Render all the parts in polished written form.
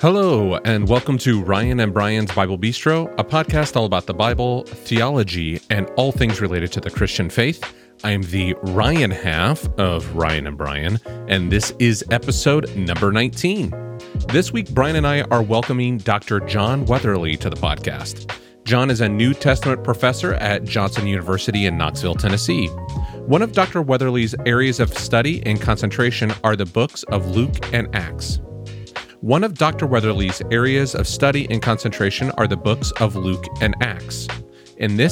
Hello, and welcome to Ryan and Brian's Bible Bistro, a podcast all about the Bible, theology, and all things related to the Christian faith. I am the Ryan half of Ryan and Brian, and this is episode number 19. This week, Brian and I are welcoming Dr. John Weatherly to the podcast. John is a New Testament professor at Johnson University in Knoxville, Tennessee. One of Dr. Weatherly's areas of study and concentration are the books of Luke and Acts. In this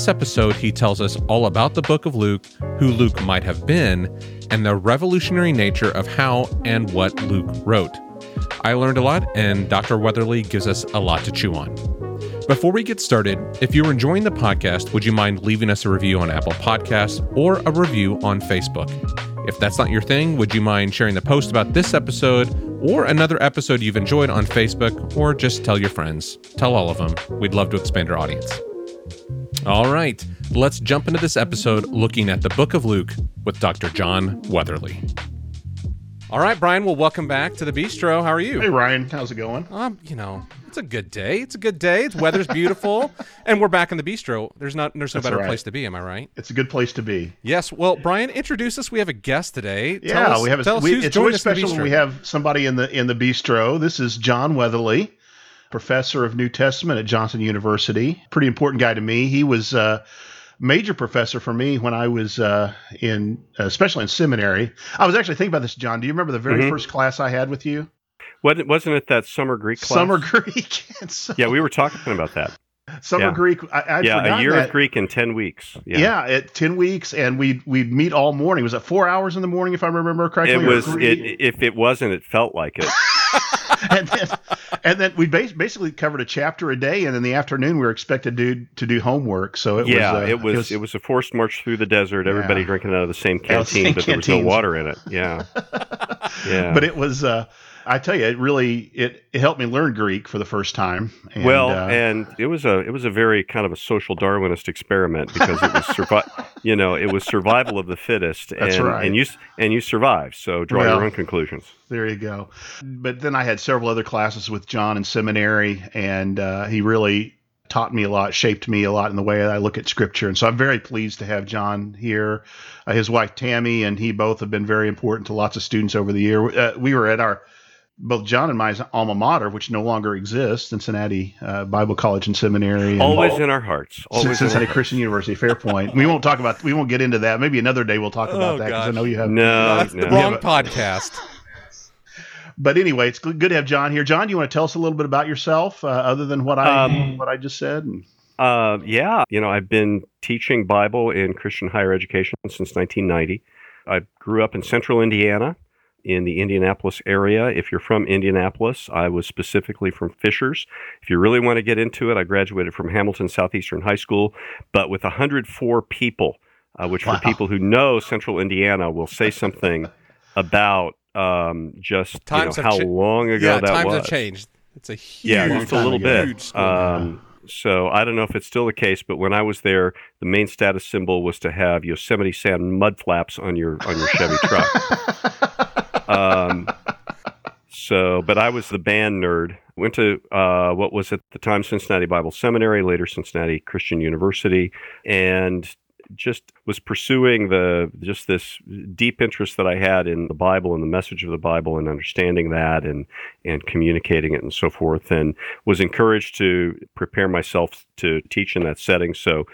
episode, he tells us all about the book of Luke, who Luke might have been, and the revolutionary nature of how and what Luke wrote. I learned a lot, and Dr. Weatherly gives us a lot to chew on. Before we get started, if you're enjoying the podcast, would you mind leaving us a review on Apple Podcasts or a review on Facebook? If that's not your thing, would you mind sharing the post about this episode or another episode you've enjoyed on Facebook, or just tell your friends? Tell all of them. We'd love to expand our audience. All right, let's jump into this episode looking at the book of Luke with Dr. John Weatherly. All right, Brian, well, welcome back to the bistro. How are you? Hey, Ryan. How's it going? It's a good day. The weather's beautiful, and we're back in the bistro. There's no better place to be, am I right? It's a good place to be. Yes. Well, Brian, introduce us. We have a guest today. It's always special when we have somebody in the bistro. This is John Weatherly, professor of New Testament at Johnson University. Pretty important guy to me. He was a major professor for me when I was especially in seminary. I was actually thinking about this, John. Do you remember the very first class I had with you? Wasn't it that summer Greek class? Summer Greek. Yeah, we were talking about that. Summer Greek. I'd forgotten a year of Greek in 10 weeks. At 10 weeks, and we'd meet all morning. Was it 4 hours in the morning, if I remember correctly? It was. If it wasn't, it felt like it. and then we basically covered a chapter a day, and in the afternoon we were expected to do homework. So it was a forced march through the desert. Everybody drinking out of the same canteen, but there was no water in it. Yeah. But it was. I tell you, it really helped me learn Greek for the first time. And, and it was a very kind of a social Darwinist experiment, because it was survival of the fittest. That's right. And you survived, so draw your own conclusions. There you go. But then I had several other classes with John in seminary, and he really taught me a lot, shaped me a lot in the way that I look at Scripture. And so I'm very pleased to have John here. His wife Tammy and he both have been very important to lots of students over the year. We were at both John and my alma mater, which no longer exists, Cincinnati Bible College and Seminary. Always in our hearts. Cincinnati Christian University, fair point. We won't get into that. Maybe another day we'll talk about that, because I know you have... No, that's the wrong podcast. But anyway, it's good to have John here. John, do you want to tell us a little bit about yourself, other than what I just said? I've been teaching Bible in Christian higher education since 1990. I grew up in central Indiana, in the Indianapolis area. If you're from Indianapolis, I was specifically from Fishers. If you really want to get into it, I graduated from Hamilton Southeastern High School, but with 104 people, which for people who know central Indiana will say something about how long ago that was. Times have changed. It's a huge just a little bit. So I don't know if it's still the case, but when I was there, the main status symbol was to have Yosemite Sam mud flaps on your Chevy truck. But I was the band nerd. Went to what was at the time Cincinnati Bible Seminary, later Cincinnati Christian University, and just was pursuing this deep interest that I had in the Bible and the message of the Bible and understanding that and communicating it and so forth, and was encouraged to prepare myself to teach in that setting. So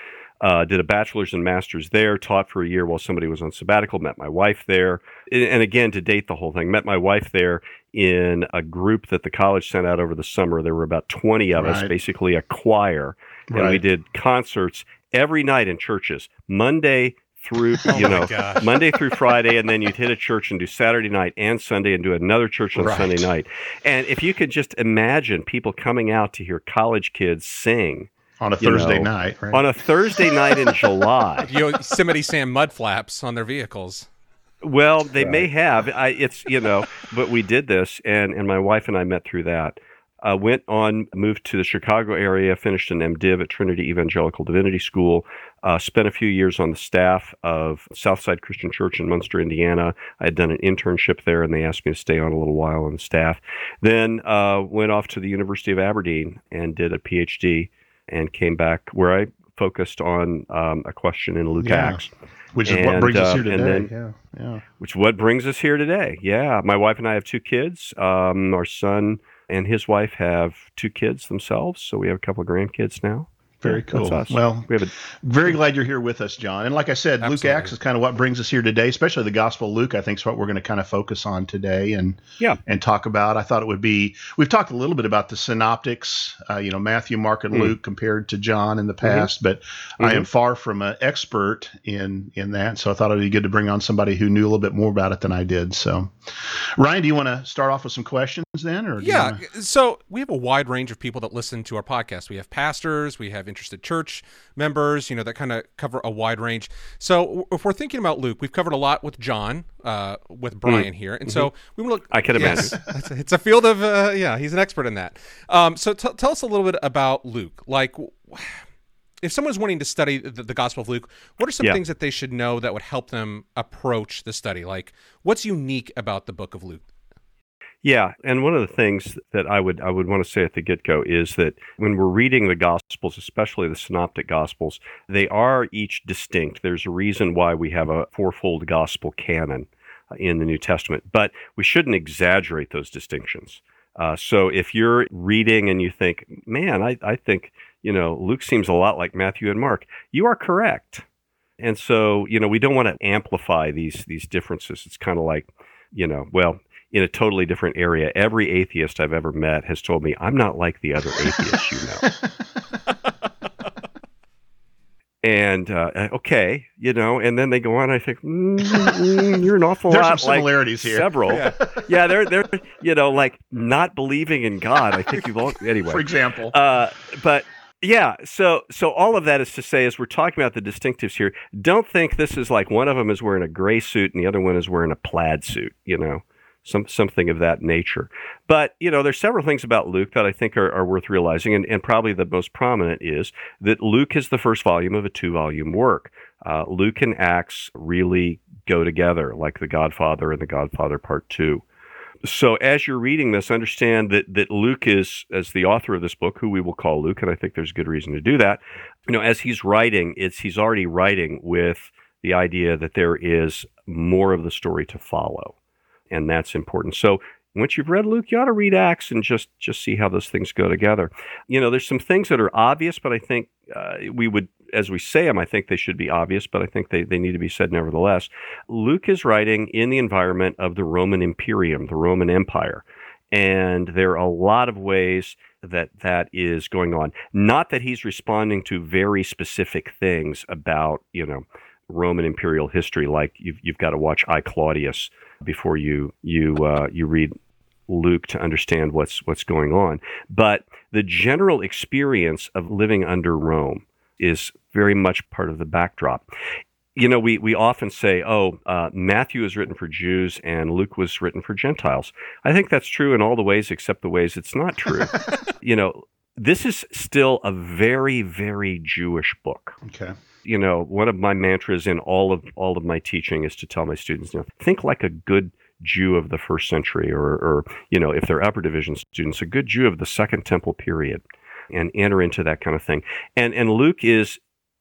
did a bachelor's and master's there, taught for a year while somebody was on sabbatical, met my wife there. And again, to date the whole thing, met my wife there in a group that the college sent out over the summer. There were about 20 of us, basically a choir. And we did concerts every night in churches, Monday through, Monday through Friday. And then you'd hit a church and do Saturday night and Sunday and do another church on Sunday night. And if you could just imagine people coming out to hear college kids sing, on a Thursday night, right? On a Thursday night in July. Yosemite Sam mudflaps on their vehicles. Well, they may have. But we did this, and my wife and I met through that. Went on, moved to the Chicago area, finished an MDiv at Trinity Evangelical Divinity School, spent a few years on the staff of Southside Christian Church in Munster, Indiana. I had done an internship there, and they asked me to stay on a little while on the staff. Then went off to the University of Aberdeen and did a PhD and came back where I focused on a question in Luke Acts. Which is what brings us here today. My wife and I have two kids. Our son and his wife have two kids themselves, so we have a couple of grandkids now. Very cool. Well, very glad you're here with us, John. And like I said, Luke Acts is kind of what brings us here today, especially the Gospel of Luke, I think, is what we're going to kind of focus on today and talk about. I thought it would be, we've talked a little bit about the synoptics, Matthew, Mark, and Luke compared to John in the past, but I am far from an expert in that. So I thought it would be good to bring on somebody who knew a little bit more about it than I did. So Ryan, do you want to start off with some questions then? So we have a wide range of people that listen to our podcast. We have pastors, we have interested church members, that kind of cover a wide range. So if we're thinking about Luke, we've covered a lot with John, with Brian here. And so we look, I can imagine. It's a field of, he's an expert in that. So tell us a little bit about Luke. Like, if someone's wanting to study the Gospel of Luke, what are some things that they should know that would help them approach the study? Like, what's unique about the book of Luke? Yeah, and one of the things that I would want to say at the get-go is that when we're reading the Gospels, especially the Synoptic Gospels, they are each distinct. There's a reason why we have a fourfold Gospel canon in the New Testament, but we shouldn't exaggerate those distinctions. So if you're reading and you think, man, I think Luke seems a lot like Matthew and Mark, you are correct. And so we don't want to amplify these differences. It's kind of like, in a totally different area. Every atheist I've ever met has told me, I'm not like the other atheists And, okay, and then they go on, and I think, you're an awful lot some similarities like here. Several. Yeah, they're like not believing in God. I think anyway. For example. But yeah, so all of that is to say, as we're talking about the distinctives here, don't think this is like one of them is wearing a gray suit and the other one is wearing a plaid suit, something of that nature. But, there's several things about Luke that I think are worth realizing, and probably the most prominent is that Luke is the first volume of a two-volume work. Luke and Acts really go together, like The Godfather and The Godfather Part 2. So as you're reading this, understand that Luke is, as the author of this book, who we will call Luke, and I think there's good reason to do that, as he's writing, he's already writing with the idea that there is more of the story to follow. And that's important. So once you've read Luke, you ought to read Acts and just see how those things go together. There's some things that are obvious, but I think we would, as we say them, I think they should be obvious, but I think they need to be said nevertheless. Luke is writing in the environment of the Roman Imperium, the Roman Empire. And there are a lot of ways that is going on. Not that he's responding to very specific things about, Roman imperial history, like you've got to watch I, Claudius before you read Luke to understand what's going on. But the general experience of living under Rome is very much part of the backdrop. We often say, Matthew is written for Jews and Luke was written for Gentiles. I think that's true in all the ways except the ways it's not true. This is still a very, very Jewish book. Okay. One of my mantras in all of my teaching is to tell my students, think like a good Jew of the first century, or if they're upper division students, a good Jew of the Second Temple period, and enter into that kind of thing. And Luke is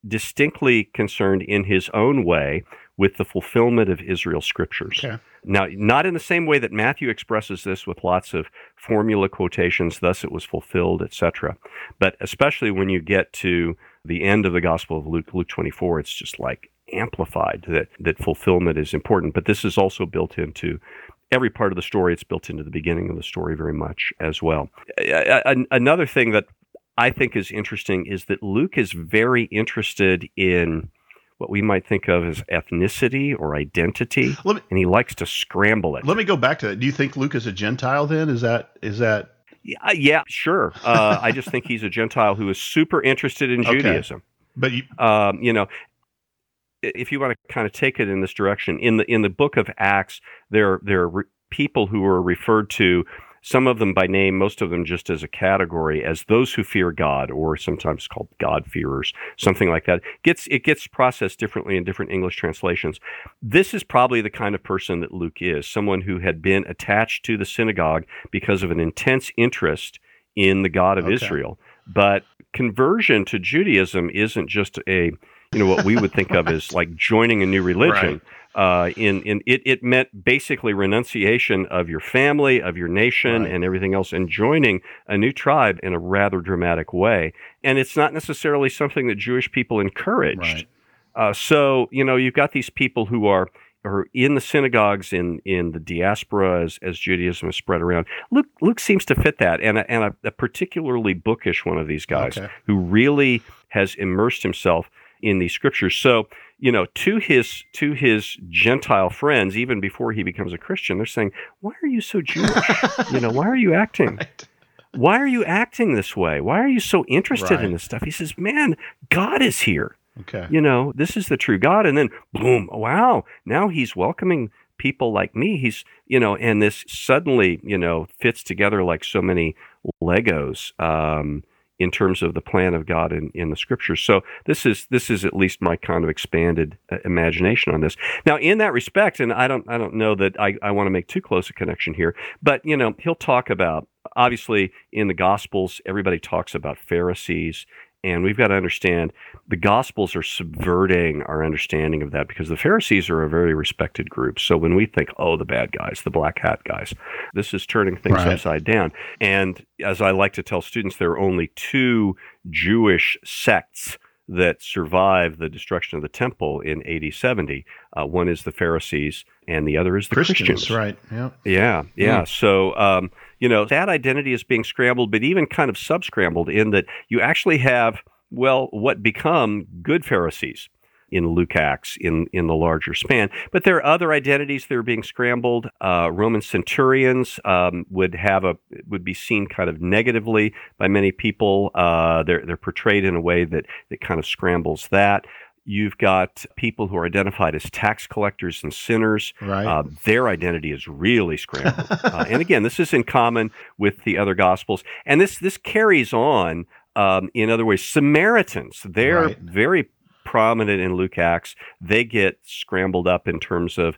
distinctly concerned in his own way with the fulfillment of Israel's scriptures. Okay. Now, not in the same way that Matthew expresses this with lots of formula quotations, thus it was fulfilled, etc. But especially when you get to the end of the Gospel of Luke, Luke 24, it's just like amplified that fulfillment is important. But this is also built into every part of the story. It's built into the beginning of the story very much as well. Another thing that I think is interesting is that Luke is very interested in what we might think of as ethnicity or identity, and he likes to scramble it. Let me go back to that. Do you think Luke is a Gentile then? Is that? Yeah, sure. I just think he's a Gentile who is super interested in Judaism. Okay. But if you want to kind of take it in this direction, in the book of Acts, there are people who are referred to some of them by name, most of them just as a category, as those who fear God, or sometimes called God-fearers, something like that. It gets processed differently in different English translations. This is probably the kind of person that Luke is, someone who had been attached to the synagogue because of an intense interest in the God of Israel. But conversion to Judaism isn't just a, what we would think of as like joining a new religion. Right. It meant basically renunciation of your family, of your nation, and everything else, and joining a new tribe in a rather dramatic way. And it's not necessarily something that Jewish people encouraged. Right. So you've got these people who are in the synagogues in the diaspora as Judaism is spread around. Luke seems to fit that, and a particularly bookish one of these guys who really has immersed himself in these scriptures. So, to his Gentile friends, even before he becomes a Christian, they're saying, "Why are you so Jewish? Why are you acting? Right. Why are you acting this way? Why are you so interested in this stuff?" He says, "Man, God is here. This is the true God." And then, boom! Wow! Now he's welcoming people like me. He's, and this suddenly, fits together like so many Legos. In terms of the plan of God in the scriptures. So this is at least my kind of expanded imagination on this. Now, in that respect, and I don't know that I want to make too close a connection here, but he'll talk about, obviously in the Gospels, everybody talks about Pharisees, and we've got to understand the Gospels are subverting our understanding of that, because the Pharisees are a very respected group. So when we think, the bad guys, the black hat guys, this is turning things upside down. And as I like to tell students, there are only two Jewish sects that survived the destruction of the temple in AD 70. One is the Pharisees, and the other is the Christians. Right. Yeah. So, that identity is being scrambled, but even kind of sub-scrambled, in that you actually have, what become good Pharisees in Luke Acts in the larger span. But there are other identities that are being scrambled. Roman centurions would be seen kind of negatively by many people. They're portrayed in a way that kind of scrambles that. You've got people who are identified as tax collectors and sinners. Right. Their identity is really scrambled. And again, this is in common with the other Gospels. And this carries on in other ways. Samaritans, they're very prominent in Luke Acts. They get scrambled up in terms of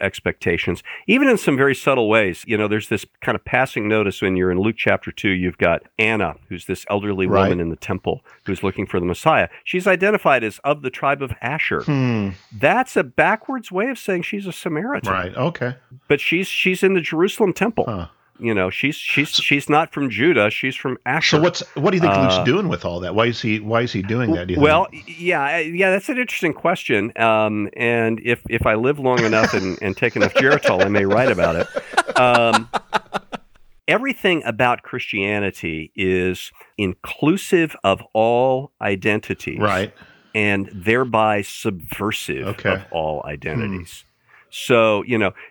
expectations, even in some very subtle ways. There's this kind of passing notice when you're in Luke chapter 2, you've got Anna, who's this elderly woman in the temple who's looking for the Messiah. She's identified as of the tribe of Asher. That's a backwards way of saying she's a Samaritan. Right, okay. But she's in the Jerusalem temple. Huh. She's not from Judah. She's from Asher. So what do you think Luke's doing with all that? Why is he doing that? That's an interesting question. And if I live long enough and take enough Geritol, I may write about it. Everything about Christianity is inclusive of all identities, and thereby subversive of all identities. So,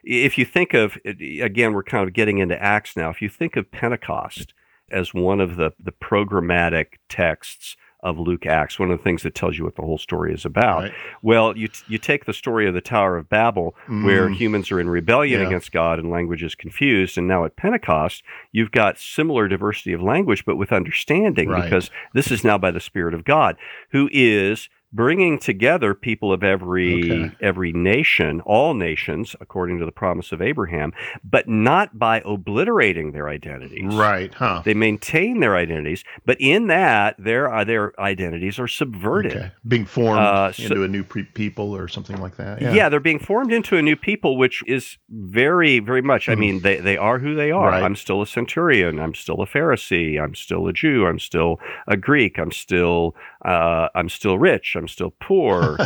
if you think of, again, we're kind of getting into Acts now. If you think of Pentecost as one of the programmatic texts of Luke Acts, one of the things that tells you what the whole story is about, you take the story of the Tower of Babel, where humans are in rebellion against God and language is confused. And now at Pentecost, you've got similar diversity of language, but with understanding, because this is now by the Spirit of God, who is bringing together people of every nation, all nations, according to the promise of Abraham, but not by obliterating their identities. Right, huh? They maintain their identities, but in that, their identities are subverted. Okay. Being formed into a new people or something like that. Yeah, they're being formed into a new people, which is very, very much, I mean, they are who they are. Right. I'm still a centurion. I'm still a Pharisee. I'm still a Jew. I'm still a Greek. I'm still rich. I'm still poor,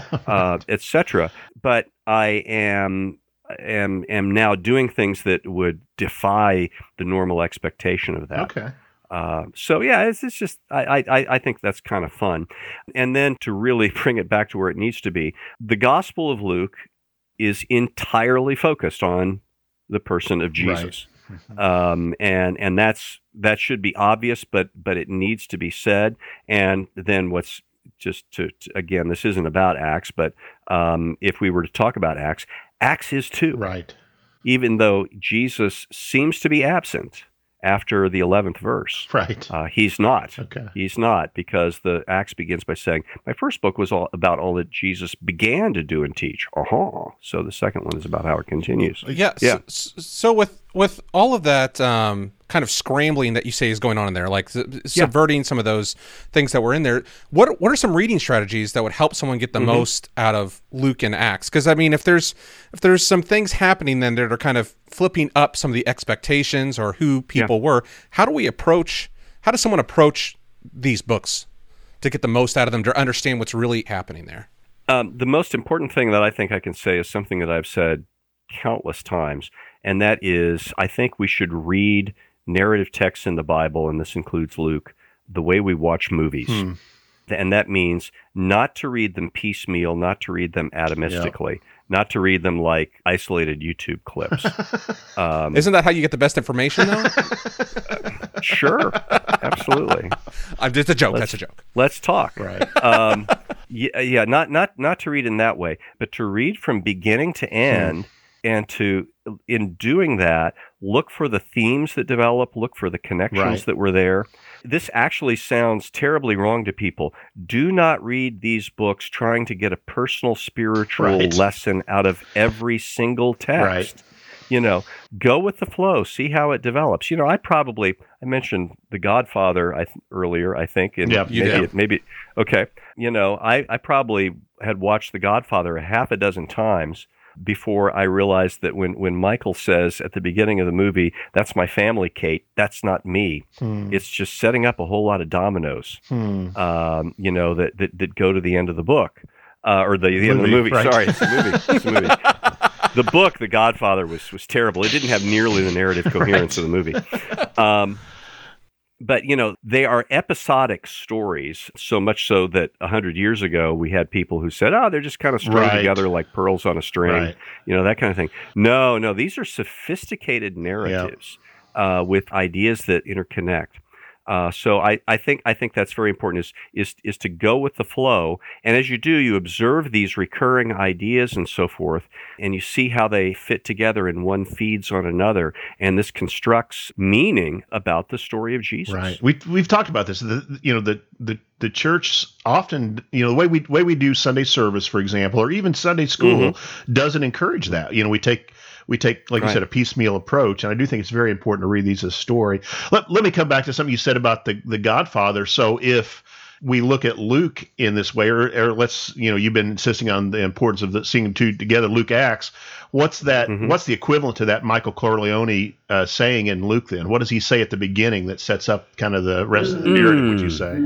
etc. But I am now doing things that would defy the normal expectation of that. Okay. It's just I think that's kind of fun. And then to really bring it back to where it needs to be, the Gospel of Luke is entirely focused on the person of Jesus. Right. And that should be obvious, but it needs to be said. And then what's just again, this isn't about Acts, but if we were to talk about Acts, Acts is too. Right. Even though Jesus seems to be absent, after the 11th verse. Right. He's not. Okay. He's not, because the Acts begins by saying, my first book was all about all that Jesus began to do and teach. So the second one is about how it continues. Yeah. So with all of that kind of scrambling that you say is going on in there, like subverting some of those things that were in there, what are some reading strategies that would help someone get the most out of Luke and Acts? Because, I mean, if there's some things happening then that are kind of flipping up some of the expectations or who people were, how does someone approach these books to get the most out of them, to understand what's really happening there? The most important thing that I think I can say is something that I've said countless times, and that is, I think we should read narrative texts in the Bible, and this includes Luke, the way we watch movies. And that means not to read them piecemeal, not to read them atomistically, not to read them like isolated YouTube clips. Isn't that how you get the best information, though? Sure, absolutely. It's a joke. That's a joke. Let's talk. Right. Not to read in that way, but to read from beginning to end. And to, in doing that, look for the themes that develop, look for the connections that were there. This actually sounds terribly wrong to people. Do not read these books trying to get a personal spiritual lesson out of every single text. Right. You know, go with the flow, see how it develops. You know, I mentioned The Godfather earlier, I think. And maybe, okay. You know, I probably had watched The Godfather a half a dozen times before I realized that when Michael says at the beginning of the movie, that's my family, Kate, that's not me. It's just setting up a whole lot of dominoes, that go to the end of the book, or the end of the movie. Right. Sorry, it's a movie. The book, The Godfather, was terrible. It didn't have nearly the narrative coherence of the movie. But, you know, they are episodic stories, so much so that 100 years ago we had people who said, they're just kind of strung together like pearls on a string, you know, that kind of thing. No, these are sophisticated narratives with ideas that interconnect. So I think that's very important is to go with the flow. And as you do, you observe these recurring ideas and so forth, and you see how they fit together and one feeds on another. And this constructs meaning about the story of Jesus. Right. We've talked about this. The church often, the way we do Sunday service, for example, or even Sunday school doesn't encourage that. You know, we take, like you said, a piecemeal approach, and I do think it's very important to read these as a story. Let me come back to something you said about the Godfather. So if we look at Luke in this way, or let's, you've been insisting on the importance of seeing two together, Luke, Acts, what's that? What's the equivalent to that Michael Corleone saying in Luke then? What does he say at the beginning that sets up kind of the rest of the narrative, would you say?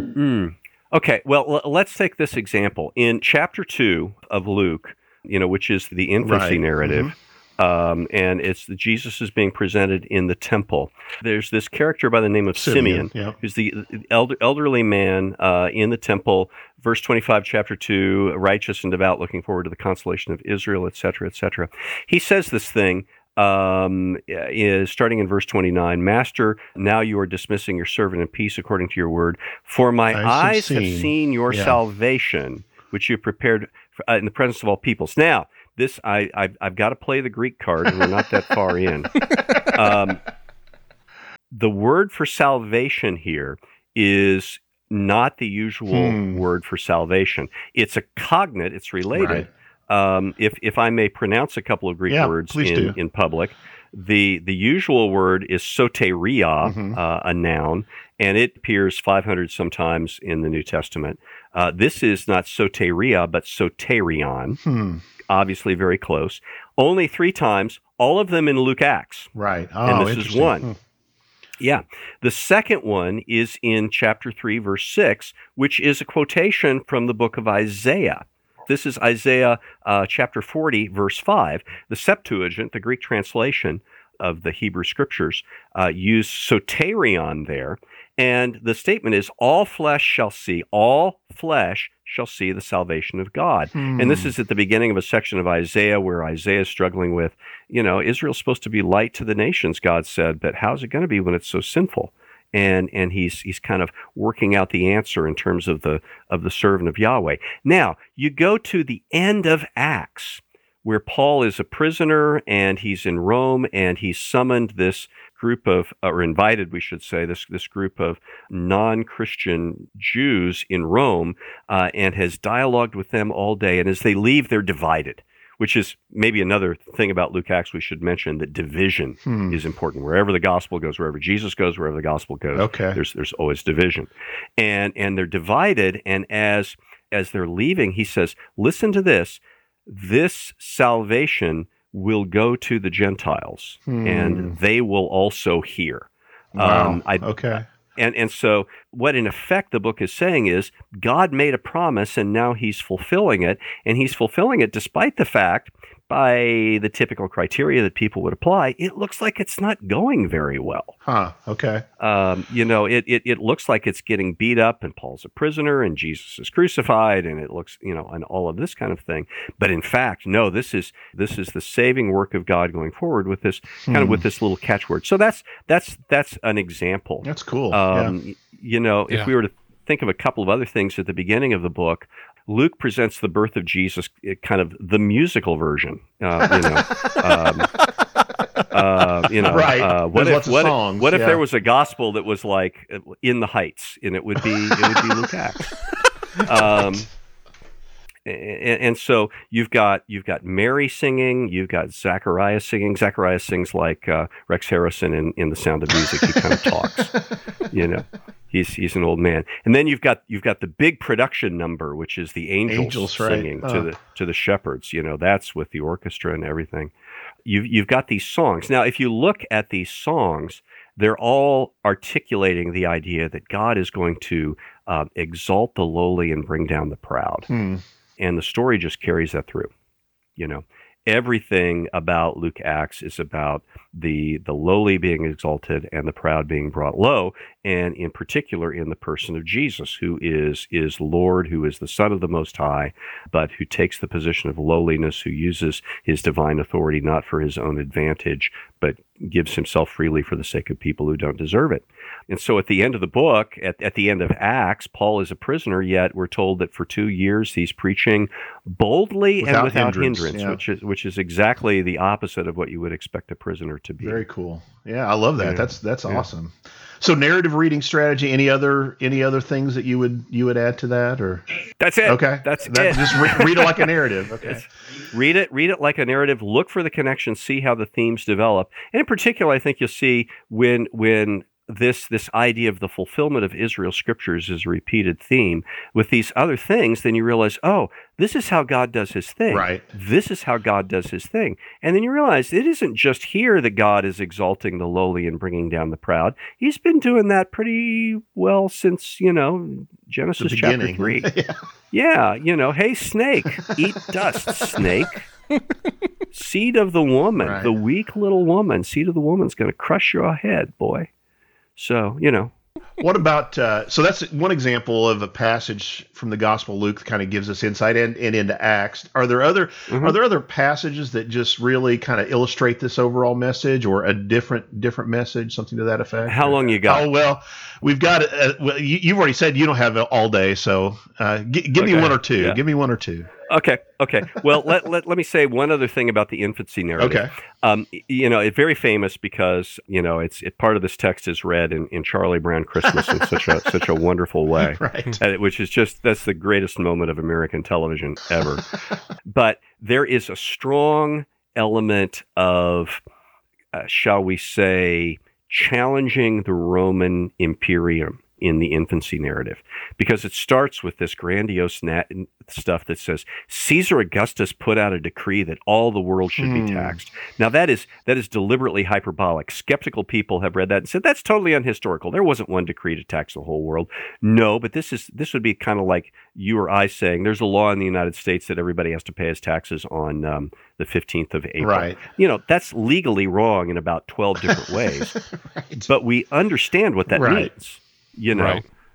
Okay, well, let's take this example. In chapter 2 of Luke, which is the infancy narrative, and it's that Jesus is being presented in the temple. There's this character by the name of Simeon who's the elderly man in the temple. Verse 25, chapter 2, righteous and devout, looking forward to the consolation of Israel, etc., etc. He says this thing is starting in verse 29, Master, now you are dismissing your servant in peace according to your word, for my eyes have seen your salvation, which you have prepared in the presence of all peoples. Now, this, I've got to play the Greek card, and we're not that far in. The word for salvation here is not the usual word for salvation. It's a cognate, it's related. Right. If I may pronounce a couple of Greek words in public, the usual word is soteria, a noun, and it appears 500 sometimes in the New Testament. This is not soteria, but soterion. Obviously very close. Only 3 times, all of them in Luke Acts. Right. And this is one. Yeah. The second one is in chapter 3, verse 6, which is a quotation from the book of Isaiah. This is Isaiah chapter 40, verse 5. The Septuagint, the Greek translation of the Hebrew scriptures, used soterion there. And the statement is, all flesh shall see the salvation of God. And this is at the beginning of a section of Isaiah where Isaiah is struggling with, Israel's supposed to be light to the nations, God said, but how's it going to be when it's so sinful? And he's kind of working out the answer in terms of the servant of Yahweh. Now, you go to the end of Acts, where Paul is a prisoner and he's in Rome and he's summoned this group of, or invited, we should say, this group of non-Christian Jews in Rome, and has dialogued with them all day. And as they leave, they're divided, which is maybe another thing about Luke Acts we should mention, that division is important. Wherever the gospel goes, wherever Jesus goes, wherever the gospel goes, there's always division. And they're divided, and as they're leaving, he says, listen to this, this salvation will go to the Gentiles, and they will also hear. Wow. And so what in effect the book is saying is God made a promise and now he's fulfilling it. And he's fulfilling it despite the fact, by the typical criteria that people would apply, it looks like it's not going very well. It looks like it's getting beat up, and Paul's a prisoner, and Jesus is crucified, and it looks, and all of this kind of thing. But in fact, no, this is the saving work of God going forward with this kind of with this little catchword. So that's an example. That's cool. If we were to think of a couple of other things at the beginning of the book, Luke presents the birth of Jesus, kind of the musical version. Right. What if there was a gospel that was like In the Heights, and it would be Luke Acts. And so you've got Mary singing, you've got Zachariah singing. Zachariah sings like Rex Harrison in The Sound of Music. He kind of talks, He's an old man. And then you've got the big production number, which is the angels singing to the shepherds. That's with the orchestra and everything. You've got these songs. Now, if you look at these songs, they're all articulating the idea that God is going to exalt the lowly and bring down the proud. And the story just carries that through. Everything about Luke Acts is about the lowly being exalted and the proud being brought low, and in particular in the person of Jesus, who is Lord, who is the Son of the Most High, but who takes the position of lowliness, who uses his divine authority not for his own advantage, but gives himself freely for the sake of people who don't deserve it. And so at the end of the book, at the end of Acts, Paul is a prisoner, yet we're told that for 2 years he's preaching boldly and without hindrance, which is exactly the opposite of what you would expect a prisoner to be. Very cool. Yeah, I love that. Yeah. That's awesome. So narrative reading strategy, any other things that you would add to that, or? That's it. Okay. That's it. Just read it like a narrative. Okay. Read it like a narrative. Look for the connections, see how the themes develop. And in particular, I think you'll see when this idea of the fulfillment of Israel's scriptures is a repeated theme with these other things, then you realize, oh, this is how God does his thing. Right. This is how God does his thing. And then you realize it isn't just here that God is exalting the lowly and bringing down the proud. He's been doing that pretty well since, Genesis chapter 3. Hey, snake, eat dust, snake. Seed of the woman, right. The weak little woman, seed of the woman's going to crush your head, boy. So, What about, so that's one example of a passage from the Gospel of Luke that kind of gives us insight and into Acts. Are there other passages that just really kind of illustrate this overall message, or a different message, something to that effect? How long you got? Oh, well, we've got, you've already said you don't have it all day, so give me one or two. Yeah. Give me one or two. Okay. Well, let me say one other thing about the infancy narrative. Okay. It's very famous because, it's part of this text is read in Charlie Brown Christmas in such a wonderful way. Right. Which is that's the greatest moment of American television ever. But there is a strong element of, shall we say, challenging the Roman imperium in the infancy narrative, because it starts with this grandiose stuff that says Caesar Augustus put out a decree that all the world should be taxed. Now that is deliberately hyperbolic. Skeptical people have read that and said that's totally unhistorical. There wasn't one decree to tax the whole world. No, but this would be kind of like you or I saying there's a law in the United States that everybody has to pay his taxes on the 15th of April. Right. That's legally wrong in about 12 different ways. Right. But we understand what that means. Right.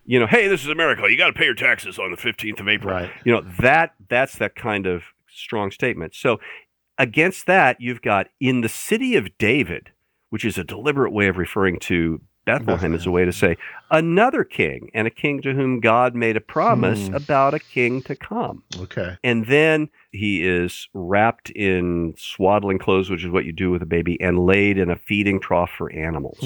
Hey, this is America. You got to pay your taxes on the 15th of April. Right. That's that kind of strong statement. So against that, you've got in the city of David, which is a deliberate way of referring to Bethlehem is a way to say another king, and a king to whom God made a promise about a king to come. Okay. And then he is wrapped in swaddling clothes, which is what you do with a baby, and laid in a feeding trough for animals.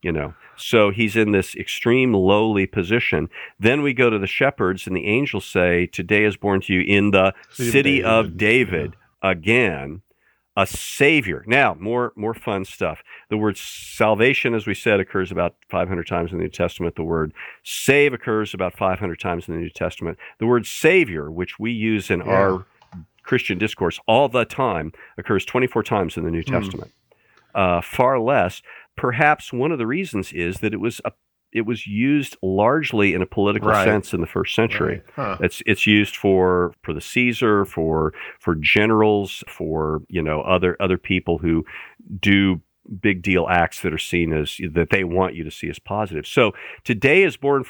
You know, so he's in this extreme lowly position. Then we go to the shepherds, and the angels say, "Today is born to you in the city of David," again, a Savior. Now, more fun stuff. The word salvation, as we said, occurs about 500 times in the New Testament. The word save occurs about 500 times in the New Testament. The word Savior, which we use in our Christian discourse all the time, occurs 24 times in the New Testament. Far less. Perhaps one of the reasons is that it was used largely in a political sense in the first century. It's used for the Caesar, for generals, for, you know, other people who do big deal acts that are seen as, that they want you to see as positive. So today is born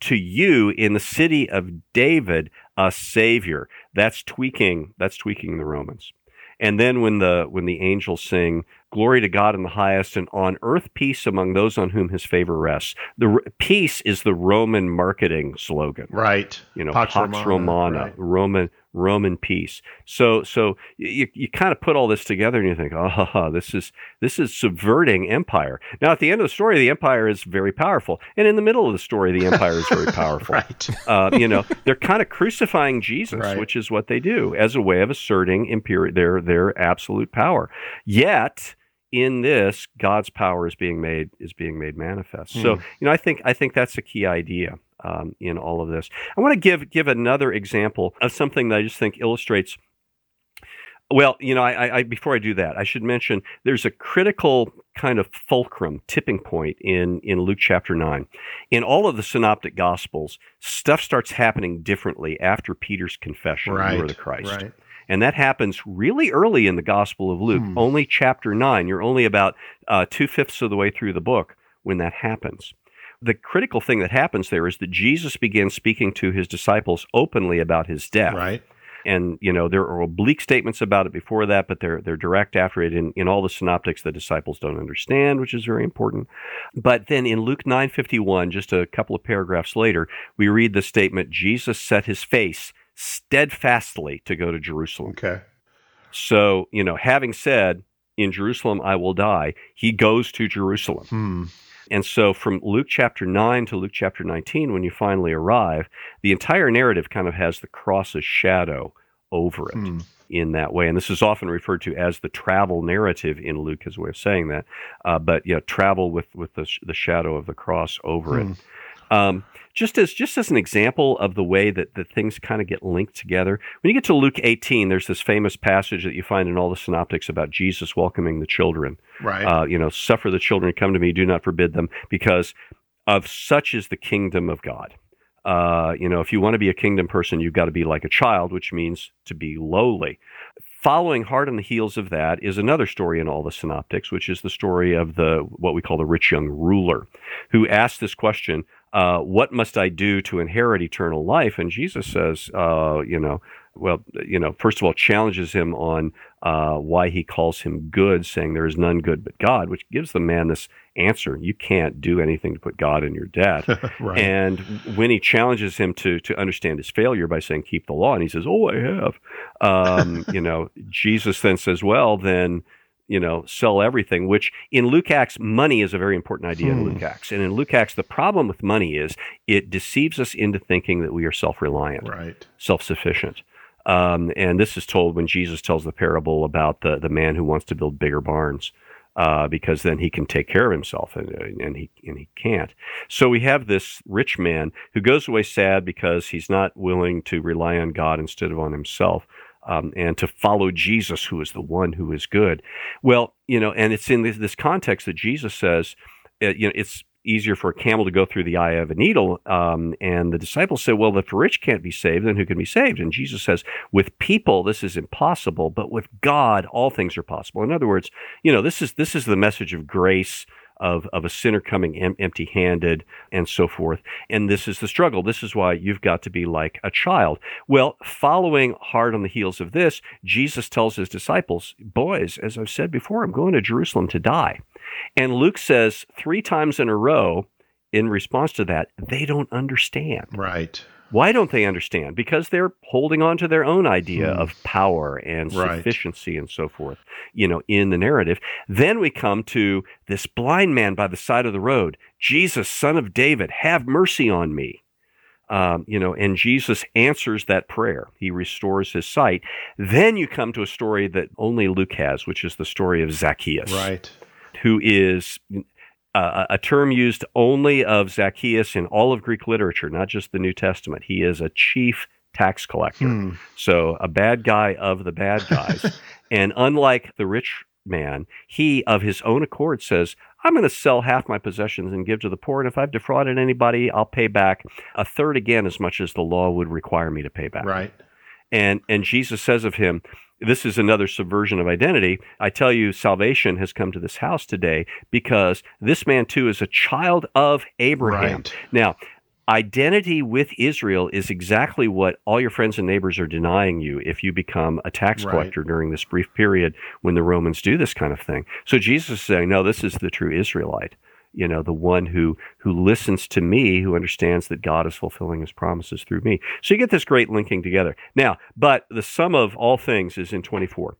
to you in the city of David a Savior. That's tweaking the Romans. And then when the angels sing, "Glory to God in the highest, and on earth peace among those on whom his favor rests." The peace is the Roman marketing slogan. Right. You know, Pax Romana, right. Roman peace. So you kind of put all this together and you think, this is subverting empire. Now, at the end of the story, the empire is very powerful. And in the middle of the story, the empire is very powerful. Right. You know, they're kind of crucifying Jesus, which is what they do, as a way of asserting their absolute power. Yet, in this, God's power is being made manifest. So, you know, I think that's a key idea in all of this. I want to give another example of something that I just think illustrates. Well, you know, I before I do that, I should mention there's a critical kind of fulcrum, tipping point in Luke chapter 9. In all of the synoptic gospels, stuff starts happening differently after Peter's confession, "You are the Christ." Right. And that happens really early in the Gospel of Luke, only chapter 9. You're only about 2/5 of the way through the book when that happens. The critical thing that happens there is that Jesus begins speaking to his disciples openly about his death. Right. And, you know, there are oblique statements about it before that, but they're direct after it. In all the synoptics, the disciples don't understand, which is very important. But then in Luke 9:51, just a couple of paragraphs later, we read the statement, "Jesus set his face steadfastly to go to Jerusalem." Okay. So, you know, having said, "In Jerusalem I will die," he goes to Jerusalem. And so from Luke chapter 9 to Luke chapter 19, when you finally arrive, the entire narrative kind of has the cross's shadow over it in that way. And this is often referred to as the travel narrative in Luke, as a way of saying that. But, you know, travel with the shadow of the cross over it. Just as an example of the way that things kind of get linked together, when you get to Luke 18, there's this famous passage that you find in all the synoptics about Jesus welcoming the children. Right. You know, "Suffer the children to come to me, do not forbid them, because of such is the kingdom of God." You know, if you want to be a kingdom person, you've got to be like a child, which means to be lowly. Following hard on the heels of that is another story in all the synoptics, which is the story of what we call the rich young ruler, who asked this question, "What must I do to inherit eternal life?" And Jesus says, first of all, challenges him on why he calls him good, saying there is none good but God, which gives the man this answer: you can't do anything to put God in your debt. Right. And when he challenges him to understand his failure by saying, "Keep the law," and he says, "Oh, I have." You know, Jesus then says, "Well, then, you know, sell everything," which in Luke Acts, money is a very important idea in Luke Acts. And in Luke Acts, the problem with money is it deceives us into thinking that we are self-reliant, self-sufficient. And this is told when Jesus tells the parable about the man who wants to build bigger barns, because then he can take care of himself, and he can't. So we have this rich man who goes away sad because he's not willing to rely on God instead of on himself. And to follow Jesus, who is the one who is good. Well, you know, and it's in this context that Jesus says, you know, it's easier for a camel to go through the eye of a needle. And the disciples say, "Well, if the rich can't be saved, then who can be saved?" And Jesus says, "With people, this is impossible, but with God, all things are possible." In other words, you know, this is the message of grace, of a sinner coming empty-handed and so forth. And this is the struggle. This is why you've got to be like a child. Well, following hard on the heels of this, Jesus tells his disciples, "Boys, as I've said before, I'm going to Jerusalem to die." And Luke says three times in a row, in response to that, they don't understand. Right. Why don't they understand? Because they're holding on to their own idea of power and sufficiency and so forth, you know, in the narrative. Then we come to this blind man by the side of the road, Jesus, son of David, have mercy on me. You know, and Jesus answers that prayer. He restores his sight. Then you come to a story that only Luke has, which is the story of Zacchaeus, right? Who is a term used only of Zacchaeus in all of Greek literature, not just the New Testament. He is a chief tax collector, so a bad guy of the bad guys. And unlike the rich man, he of his own accord says, I'm going to sell half my possessions and give to the poor, and if I've defrauded anybody, I'll pay back a third again as much as the law would require me to pay back. Right. And Jesus says of him, this is another subversion of identity, I tell you, salvation has come to this house today because this man too is a child of Abraham. Right. Now, identity with Israel is exactly what all your friends and neighbors are denying you if you become a tax collector during this brief period when the Romans do this kind of thing. So Jesus is saying, no, this is the true Israelite, you know, the one who listens to me, who understands that God is fulfilling his promises through me. So you get this great linking together. Now, but the sum of all things is in 24.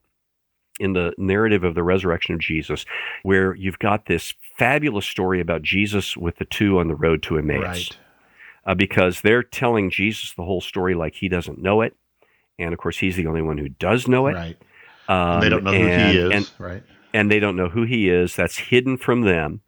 In the narrative of the resurrection of Jesus, where you've got this fabulous story about Jesus with the two on the road to Emmaus. Right. Because they're telling Jesus the whole story like he doesn't know it. And, of course, he's the only one who does know it. Right. And they don't know who he is. And they don't know who he is. That's hidden from them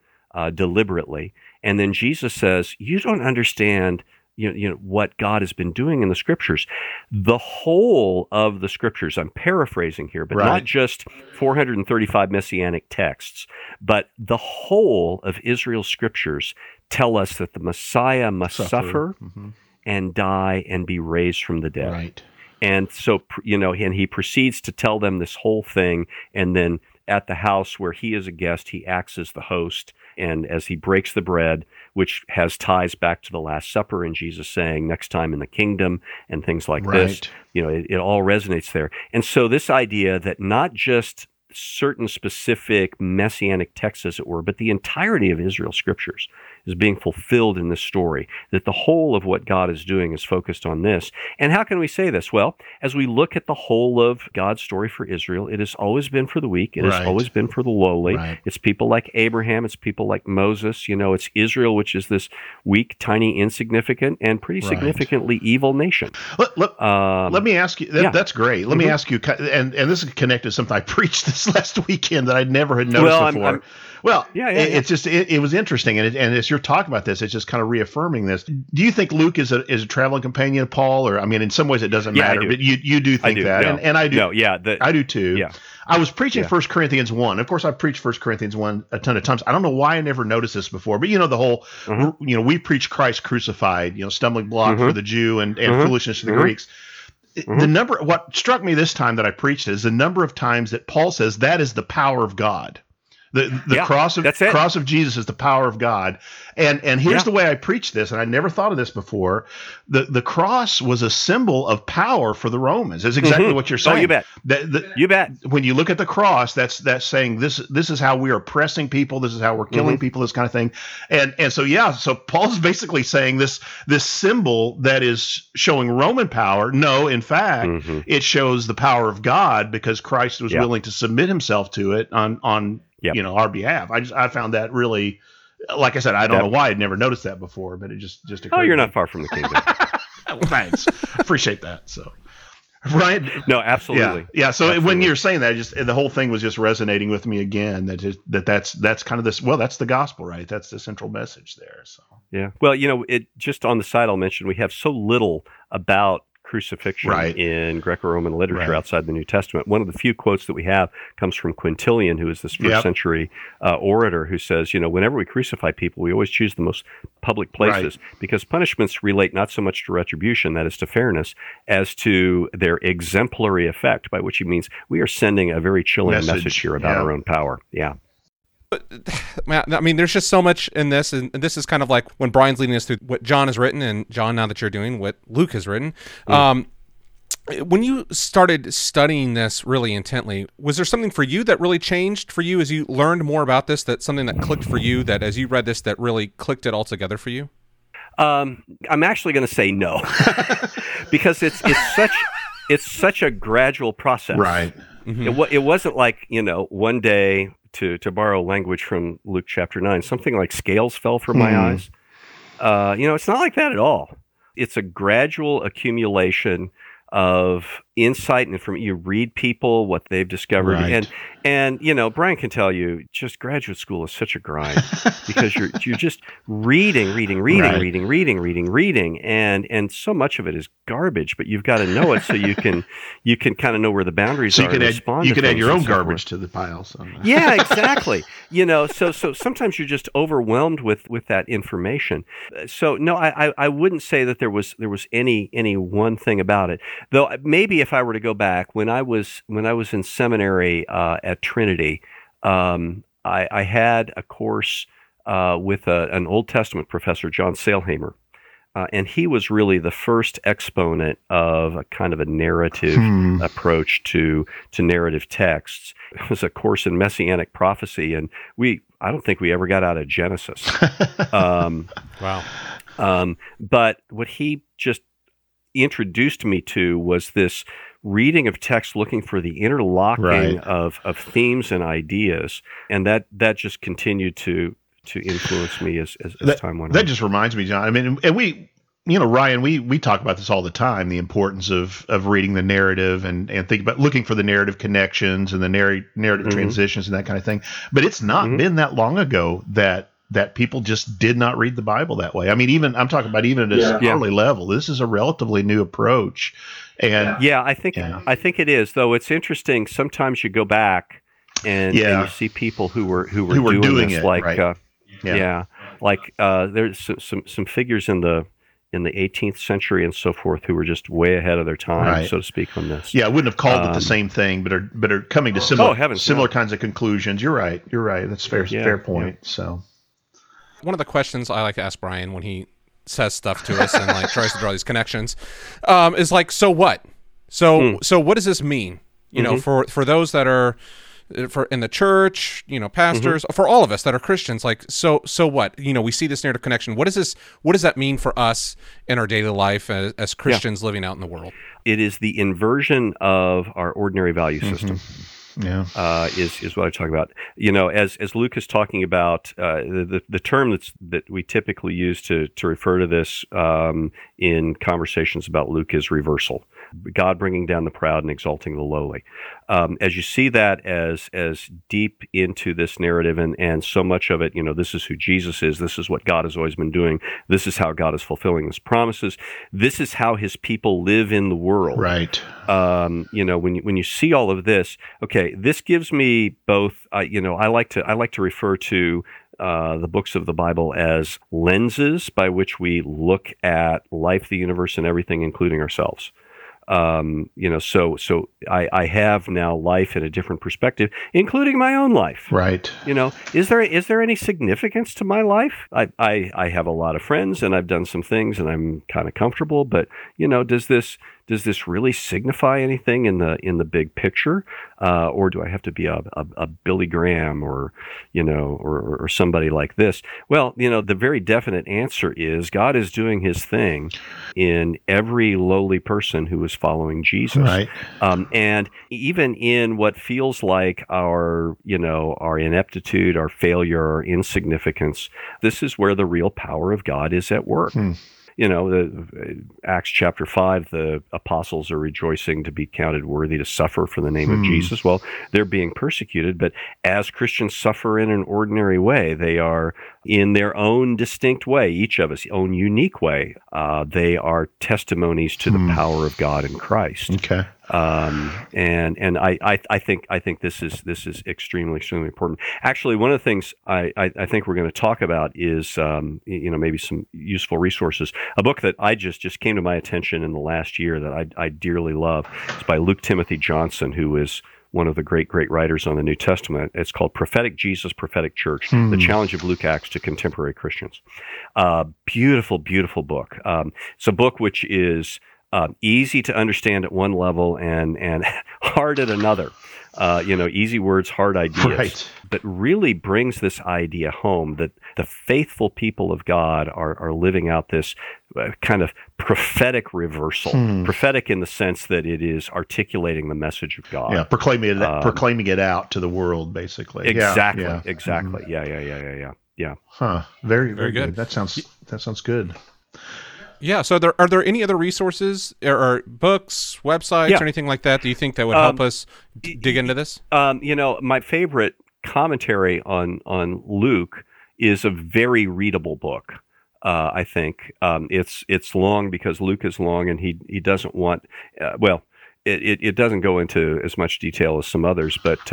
deliberately. And then Jesus says, you don't understand what God has been doing in the Scriptures. The whole of the Scriptures, I'm paraphrasing here, but not just 435 Messianic texts, but the whole of Israel's Scriptures tell us that the Messiah must suffer and die and be raised from the dead. Right. And so, you know, and he proceeds to tell them this whole thing. And then at the house where he is a guest, he acts as the host. And as he breaks the bread, which has ties back to the Last Supper and Jesus saying, next time in the kingdom and things like this, you know, it all resonates there. And so this idea that not just certain specific messianic texts, as it were, but the entirety of Israel's Scriptures is being fulfilled in this story, that the whole of what God is doing is focused on this. And how can we say this? Well, as we look at the whole of God's story for Israel, it has always been for the weak. It has always been for the lowly. Right. It's people like Abraham. It's people like Moses. You know, it's Israel, which is this weak, tiny, insignificant, and pretty significantly evil nation. Let me ask you, that's great. Let me ask you, and this is connected to something I preached this last weekend that I never had noticed before. It's just, it was interesting. And as you're talking about this, it's just kind of reaffirming this. Do you think Luke is a traveling companion of Paul? Or, I mean, in some ways it doesn't matter, but you do think that. No. And I do. No, I do too. Yeah. I was preaching 1 Corinthians 1. Of course, I preached 1 Corinthians 1 a ton of times. I don't know why I never noticed this before, but you know, the whole, you know, we preach Christ crucified, you know, stumbling block for the Jew and foolishness to the Greeks. The number, what struck me this time that I preached is the number of times that Paul says that is the power of God. The cross of Jesus is the power of God. And here's the way I preach this, and I never thought of this before. The cross was a symbol of power for the Romans. That's exactly what you're saying. Oh, you bet. You bet. When you look at the cross, that's saying this is how we are oppressing people, this is how we're killing people, this kind of thing. And so so Paul's basically saying this symbol that is showing Roman power, no, in fact, it shows the power of God because Christ was willing to submit himself to it on you know, our behalf. I found that really, like I said, I don't know why I'd never noticed that before, but it just occurred. Oh, you're not far from the kingdom. Well, thanks. Appreciate that. So, right? No, absolutely. Yeah. So absolutely. When you're saying that, just the whole thing was just resonating with me again. That's kind of this. Well, that's the gospel, right? That's the central message there. So yeah. Well, you know, it just on the side I'll mention we have so little about crucifixion in Greco-Roman literature outside the New Testament. One of the few quotes that we have comes from Quintilian, who is this first century orator who says, you know, whenever we crucify people, we always choose the most public places because punishments relate not so much to retribution, that is to fairness, as to their exemplary effect, by which he means we are sending a very chilling message here about our own power. Yeah. I mean, there's just so much in this, and this is kind of like when Brian's leading us through what John has written, and John, now that you're doing what Luke has written, when you started studying this really intently, was there something for you that really changed for you as you learned more about this, that something that clicked for you, that as you read this, that really clicked it all together for you? I'm actually going to say no, because it's such a gradual process. Right. Mm-hmm. It wasn't like, one day, to borrow language from Luke chapter 9, something like scales fell from my eyes. It's not like that at all. It's a gradual accumulation of insight, and from you read people, what they've discovered. Right. And Brian can tell you, just graduate school is such a grind because you're just reading, right. reading. And so much of it is garbage, but you've got to know it so you can kind of know where the boundaries are. You can add your own garbage to the pile. So. Yeah, exactly. So sometimes you're just overwhelmed with that information. So no, I wouldn't say that there was any one thing about it. Though maybe if I were to go back, when I was in seminary at Trinity, I had a course with an Old Testament professor, John Sailhamer, and he was really the first exponent of a kind of a narrative approach to narrative texts. It was a course in Messianic prophecy, and I don't think we ever got out of Genesis. Wow. But what he just introduced me to was this reading of text, looking for the interlocking of themes and ideas, and that just continued to influence me as time went on. That just reminds me, John. I mean, and we, Ryan, we talk about this all the time: the importance of reading the narrative and think about looking for the narrative connections and the narrative transitions and that kind of thing. But it's not been that long ago that people just did not read the Bible that way. I mean, I'm talking about even at a scholarly level, this is a relatively new approach. And I think it is, though. It's interesting. Sometimes you go back and you see people who were doing this, it, like, right? There's some figures in the 18th century and so forth who were just way ahead of their time, so to speak, on this. Yeah, I wouldn't have called it the same thing, but are coming to similar kinds of conclusions. You're right. That's fair point. Yeah. So. One of the questions I like to ask Brian when he says stuff to us and like tries to draw these connections is like, so what? So what does this mean? For those that are in the church, pastors, for all of us that are Christians, like, so what? We see this narrative connection. What is this? What does that mean for us in our daily life as Christians living out in the world? It is the inversion of our ordinary value system. Yeah, is what I talk about. As Luke is talking about the term that we typically use to refer to this in conversations about Luke is reversal. God bringing down the proud and exalting the lowly. As you see that as deep into this narrative and so much of it, this is who Jesus is. This is what God has always been doing. This is how God is fulfilling his promises. This is how his people live in the world. Right. When you see all of this, okay, this gives me both. I like to refer to the books of the Bible as lenses by which we look at life, the universe, and everything, including ourselves. So I have now life in a different perspective, including my own life. Right. Is there any significance to my life? I have a lot of friends and I've done some things and I'm kind of comfortable, but does this really signify anything in the big picture? Or do I have to be a Billy Graham or somebody like this? Well, the very definite answer is God is doing his thing in every lowly person who is following Jesus. Right. And even in what feels like our ineptitude, our failure, our insignificance, this is where the real power of God is at work. Acts chapter 5, the apostles are rejoicing to be counted worthy to suffer for the name of Jesus. Well, they're being persecuted, but as Christians suffer in an ordinary way, they are in their own distinct way, each of us, own unique way. They are testimonies to the power of God in Christ. Okay. I think this is extremely, extremely important. Actually, one of the things I think we're going to talk about is, maybe some useful resources. A book that I just came to my attention in the last year that I dearly love is by Luke Timothy Johnson, who is one of the great, great writers on the New Testament. It's called Prophetic Jesus, Prophetic Church, The Challenge of Luke Acts to Contemporary Christians. Beautiful, beautiful book. It's a book which is easy to understand at one level and hard at another. Easy words, hard ideas. Right. But really brings this idea home that the faithful people of God are living out this kind of prophetic reversal. Prophetic in the sense that it is articulating the message of God. Yeah, proclaiming it out to the world, basically. Exactly, exactly. Yeah. Huh. Very, very good. That sounds good. Yeah. So are there any other resources or books, websites, or anything like that you think that would help us dig into this? My favorite commentary on Luke is a very readable book. I think it's long because Luke is long, and he doesn't want It doesn't go into as much detail as some others, but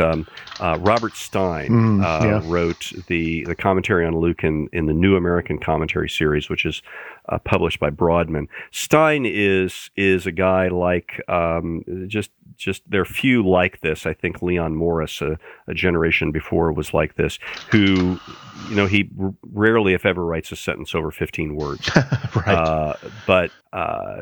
Robert Stein wrote the commentary on Luke in the New American Commentary series, which is published by Broadman. Stein is a guy like just there are few like this. I think Leon Morris, a generation before, was like this, who he rarely, if ever, writes a sentence over 15 words. Right.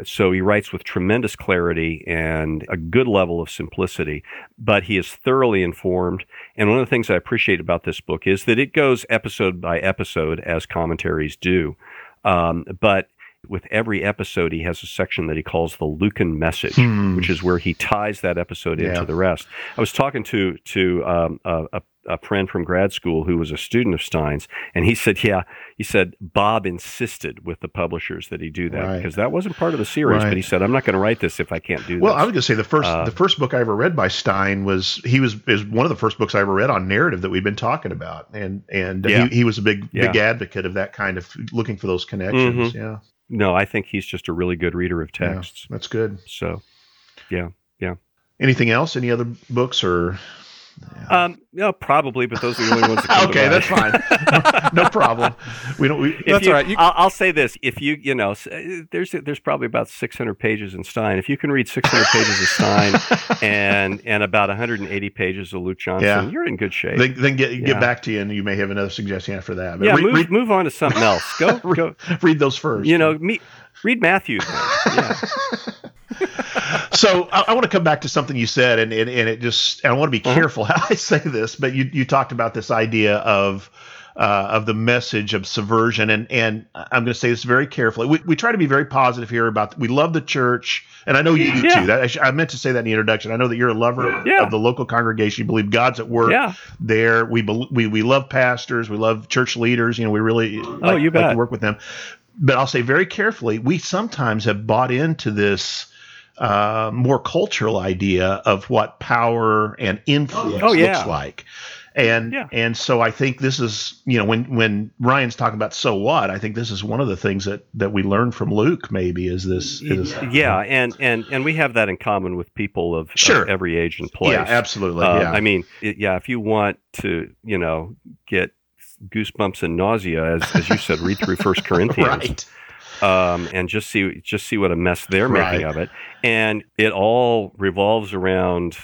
So he writes with tremendous clarity and a good level of simplicity, but he is thoroughly informed. And one of the things I appreciate about this book is that it goes episode by episode, as commentaries do. But with every episode, he has a section that he calls the Lucan message, which is where he ties that episode into the rest. I was talking to a friend from grad school who was a student of Stein's, and he said Bob insisted with the publishers that he do that because that wasn't part of the series, but he said, I'm not going to write this if I can't do this. Well, I was going to say the first book I ever read by Stein was one of the first books I ever read on narrative that we've been talking about. And he was a big advocate of that kind of looking for those connections. Mm-hmm. Yeah. No, I think he's just a really good reader of texts. Yeah, that's good. So, yeah. Anything else? Any other books or... Yeah. No, probably, but those are the only ones that come to mind. That's fine. No problem. That's all right. I'll say this: if you there's probably about 600 pages in Stein. If you can read 600 pages of Stein and about 180 pages of Luke Johnson, you're in good shape. Then get back to you, and you may have another suggestion after that. But move on to something else. Go read those first. Read Matthew. Yeah. So I want to come back to something you said, and it just, and I want to be careful how I say this, but you talked about this idea of the message of subversion, and I'm going to say this very carefully. We try to be very positive here about, we love the church, and I know you do too. That, I meant to say that in the introduction. I know that you're a lover of the local congregation. You believe God's at work there. We love pastors. We love church leaders. We really like to work with them. But I'll say very carefully, we sometimes have bought into this more cultural idea of what power and influence looks like. And so I think this is, when Ryan's talking about so what, I think this is one of the things that we learn from Luke maybe is this. And we have that in common with people of every age and place. Yeah, absolutely. If you want to, get goosebumps and nausea, as you said, read through 1 Corinthians. Right. And just see what a mess they're making of it, and it all revolves around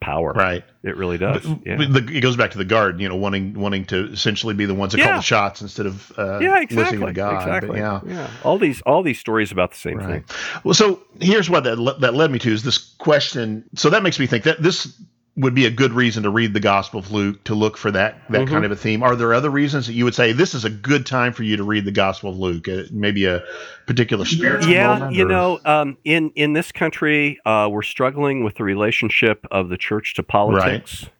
power. Right, it really does. But it goes back to the garden, wanting to essentially be the ones that call the shots instead of listening to God. Exactly. Yeah. All these stories about the same thing. Well, so here's what that led me to is this question. So that makes me think that this would be a good reason to read the Gospel of Luke, to look for that kind of a theme. Are there other reasons that you would say this is a good time for you to read the Gospel of Luke? Maybe a particular spiritual moment? In this country, we're struggling with the relationship of the church to politics. Right.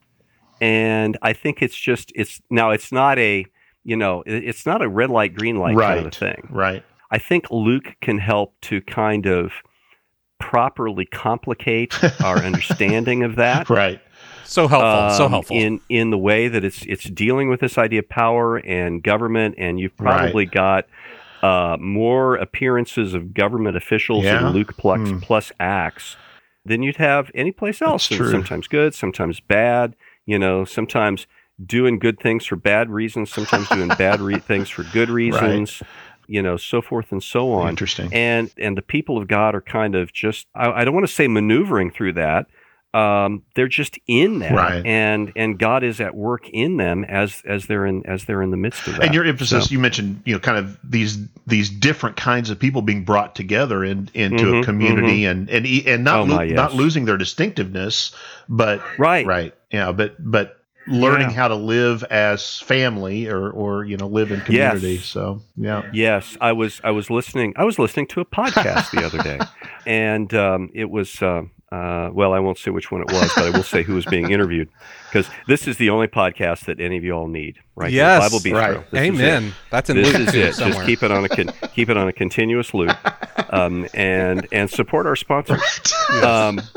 And I think it's not a red light, green light kind of thing. Right. I think Luke can help to kind of properly complicate our understanding of that. Right. So helpful. In the way that it's dealing with this idea of power and government, and you've probably got more appearances of government officials in Luke plus Acts than you'd have any place else. Sometimes good, sometimes bad, sometimes doing good things for bad reasons, sometimes doing bad things for good reasons. Right. So forth and so on. Interesting. And the people of God are kind of just, I don't want to say maneuvering through that, They're just in that, right. and God is at work in them as they're in the midst of that. And your emphasis, you mentioned, kind of these different kinds of people being brought together into a community, and not losing their distinctiveness, but but learning how to live as family or live in community. Yes. So I was listening to a podcast the other day, and it was. Well, I won't say which one it was, but I will say who was being interviewed, because this is the only podcast that any of you all need, right? Yes, the Bible Beat right. Through. Amen. That's in this Luke is it. Somewhere. Just keep it on a continuous loop, and support our sponsor. Yes.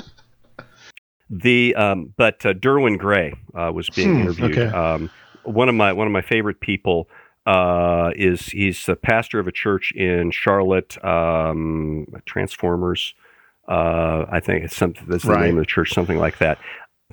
But Derwin Gray was being interviewed. Okay. One of my favorite people. He's the pastor of a church in Charlotte, Transformers. I think it's something that's the name of the church, something like that.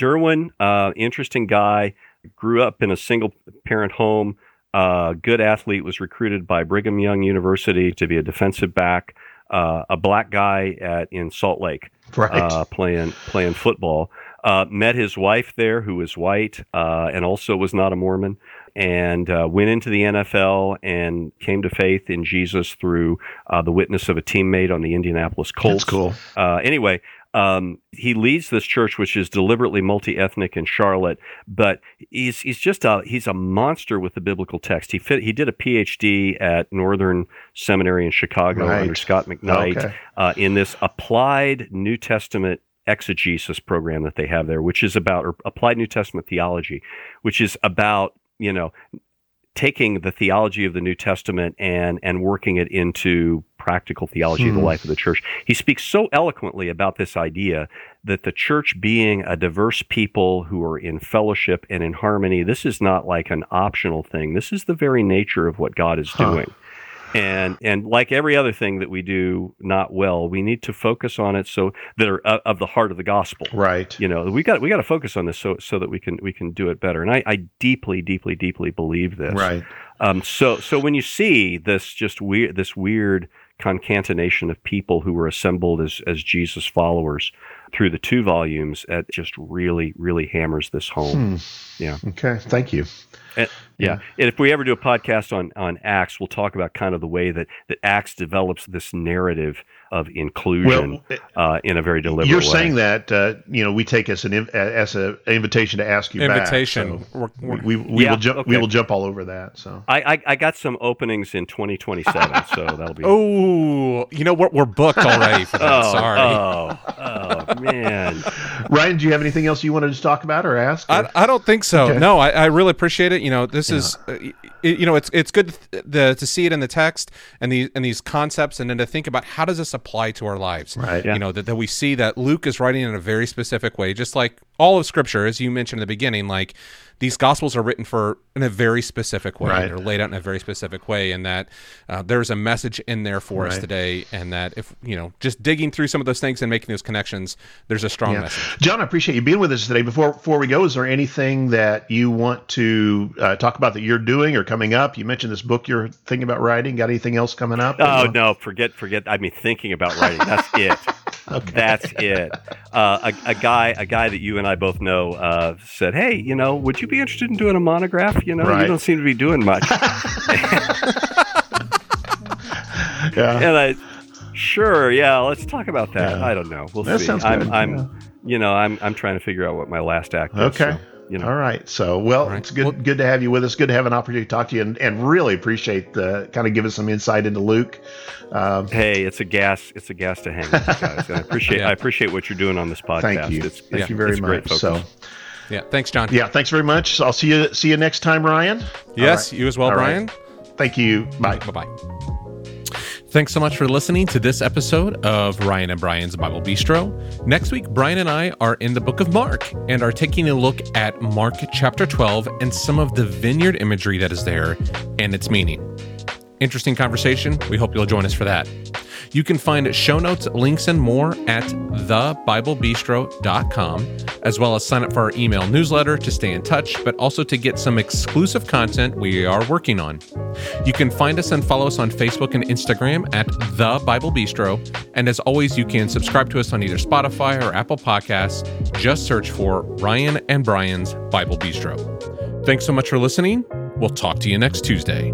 Derwin, interesting guy, grew up in a single parent home, good athlete, was recruited by Brigham Young University to be a defensive back, a black guy in Salt Lake, playing football, met his wife there who is white, and also was not a Mormon, and went into the NFL and came to faith in Jesus through the witness of a teammate on the Indianapolis Colts. That's cool. Anyway, he leads this church, which is deliberately multi-ethnic in Charlotte, but he's a monster with the biblical text. He did a PhD at Northern Seminary in Chicago under Scott McKnight in this applied New Testament exegesis program that they have there, which is about applied New Testament theology, which is about taking the theology of the New Testament and working it into practical theology of the life of the church. He speaks so eloquently about this idea that the church being a diverse people who are in fellowship and in harmony, this is not like an optional thing. This is the very nature of what God is doing. And like every other thing that we do not well, we need to focus on it so that are of the heart of the gospel. Right. We got to focus on this so that we can do it better. And I deeply, deeply, deeply believe this. Right. So when you see this weird concatenation of people who were assembled as Jesus followers through the two volumes, it just really, really hammers this home. Yeah. Okay. Thank you. And if we ever do a podcast on Acts, we'll talk about kind of the way that Acts develops this narrative of inclusion in a very deliberate way. You're saying that we take as an invitation to ask you back. So we will jump all over that. So I got some openings in 2027, so that'll be. Oh, we're booked already for that. Sorry. Oh man, Ryan, do you have anything else you wanted to talk about or ask? I don't think so. Okay. No, I really appreciate it. It's good to see it in the text and these concepts, and then to think about how does this apply to our lives. Right. Yeah. That we see that Luke is writing in a very specific way, just like all of Scripture, as you mentioned in the beginning. Like these Gospels are written in a very specific way. Right. They're laid out in a very specific way, and that there's a message in there for us today. And that if just digging through some of those things and making those connections, there's a strong message. John, I appreciate you being with us today. Before we go, is there anything that you want to talk about that you're doing or coming up? You mentioned this book you're thinking about writing. Got anything else coming up? Oh no, forget. I mean, thinking about writing. That's it. Okay. That's it. A guy that you and I both know said, "Hey, would you be interested in doing a monograph? You don't seem to be doing much." And I, sure, yeah, let's talk about that. Yeah. I don't know. We'll see. I'm trying to figure out what my last act is. Okay. So. All right. So, it's good to have you with us. Good to have an opportunity to talk to you, and really appreciate kind of give us some insight into Luke. Hey, it's a gas to hang with, guys. And I appreciate what you're doing on this podcast. Thank you. Thank you very much. So, yeah, thanks, John. Yeah, thanks very much. I'll see you next time, Ryan. Yes, you as well, Brian. Thank you. Bye. Bye. Bye. Thanks so much for listening to this episode of Ryan and Brian's Bible Bistro. Next week, Brian and I are in the book of Mark and are taking a look at Mark chapter 12 and some of the vineyard imagery that is there and its meaning. Interesting conversation. We hope you'll join us for that. You can find show notes, links, and more at thebiblebistro.com, as well as sign up for our email newsletter to stay in touch, but also to get some exclusive content we are working on. You can find us and follow us on Facebook and Instagram at The Bible Bistro. And as always, you can subscribe to us on either Spotify or Apple Podcasts. Just search for Ryan and Brian's Bible Bistro. Thanks so much for listening. We'll talk to you next Tuesday.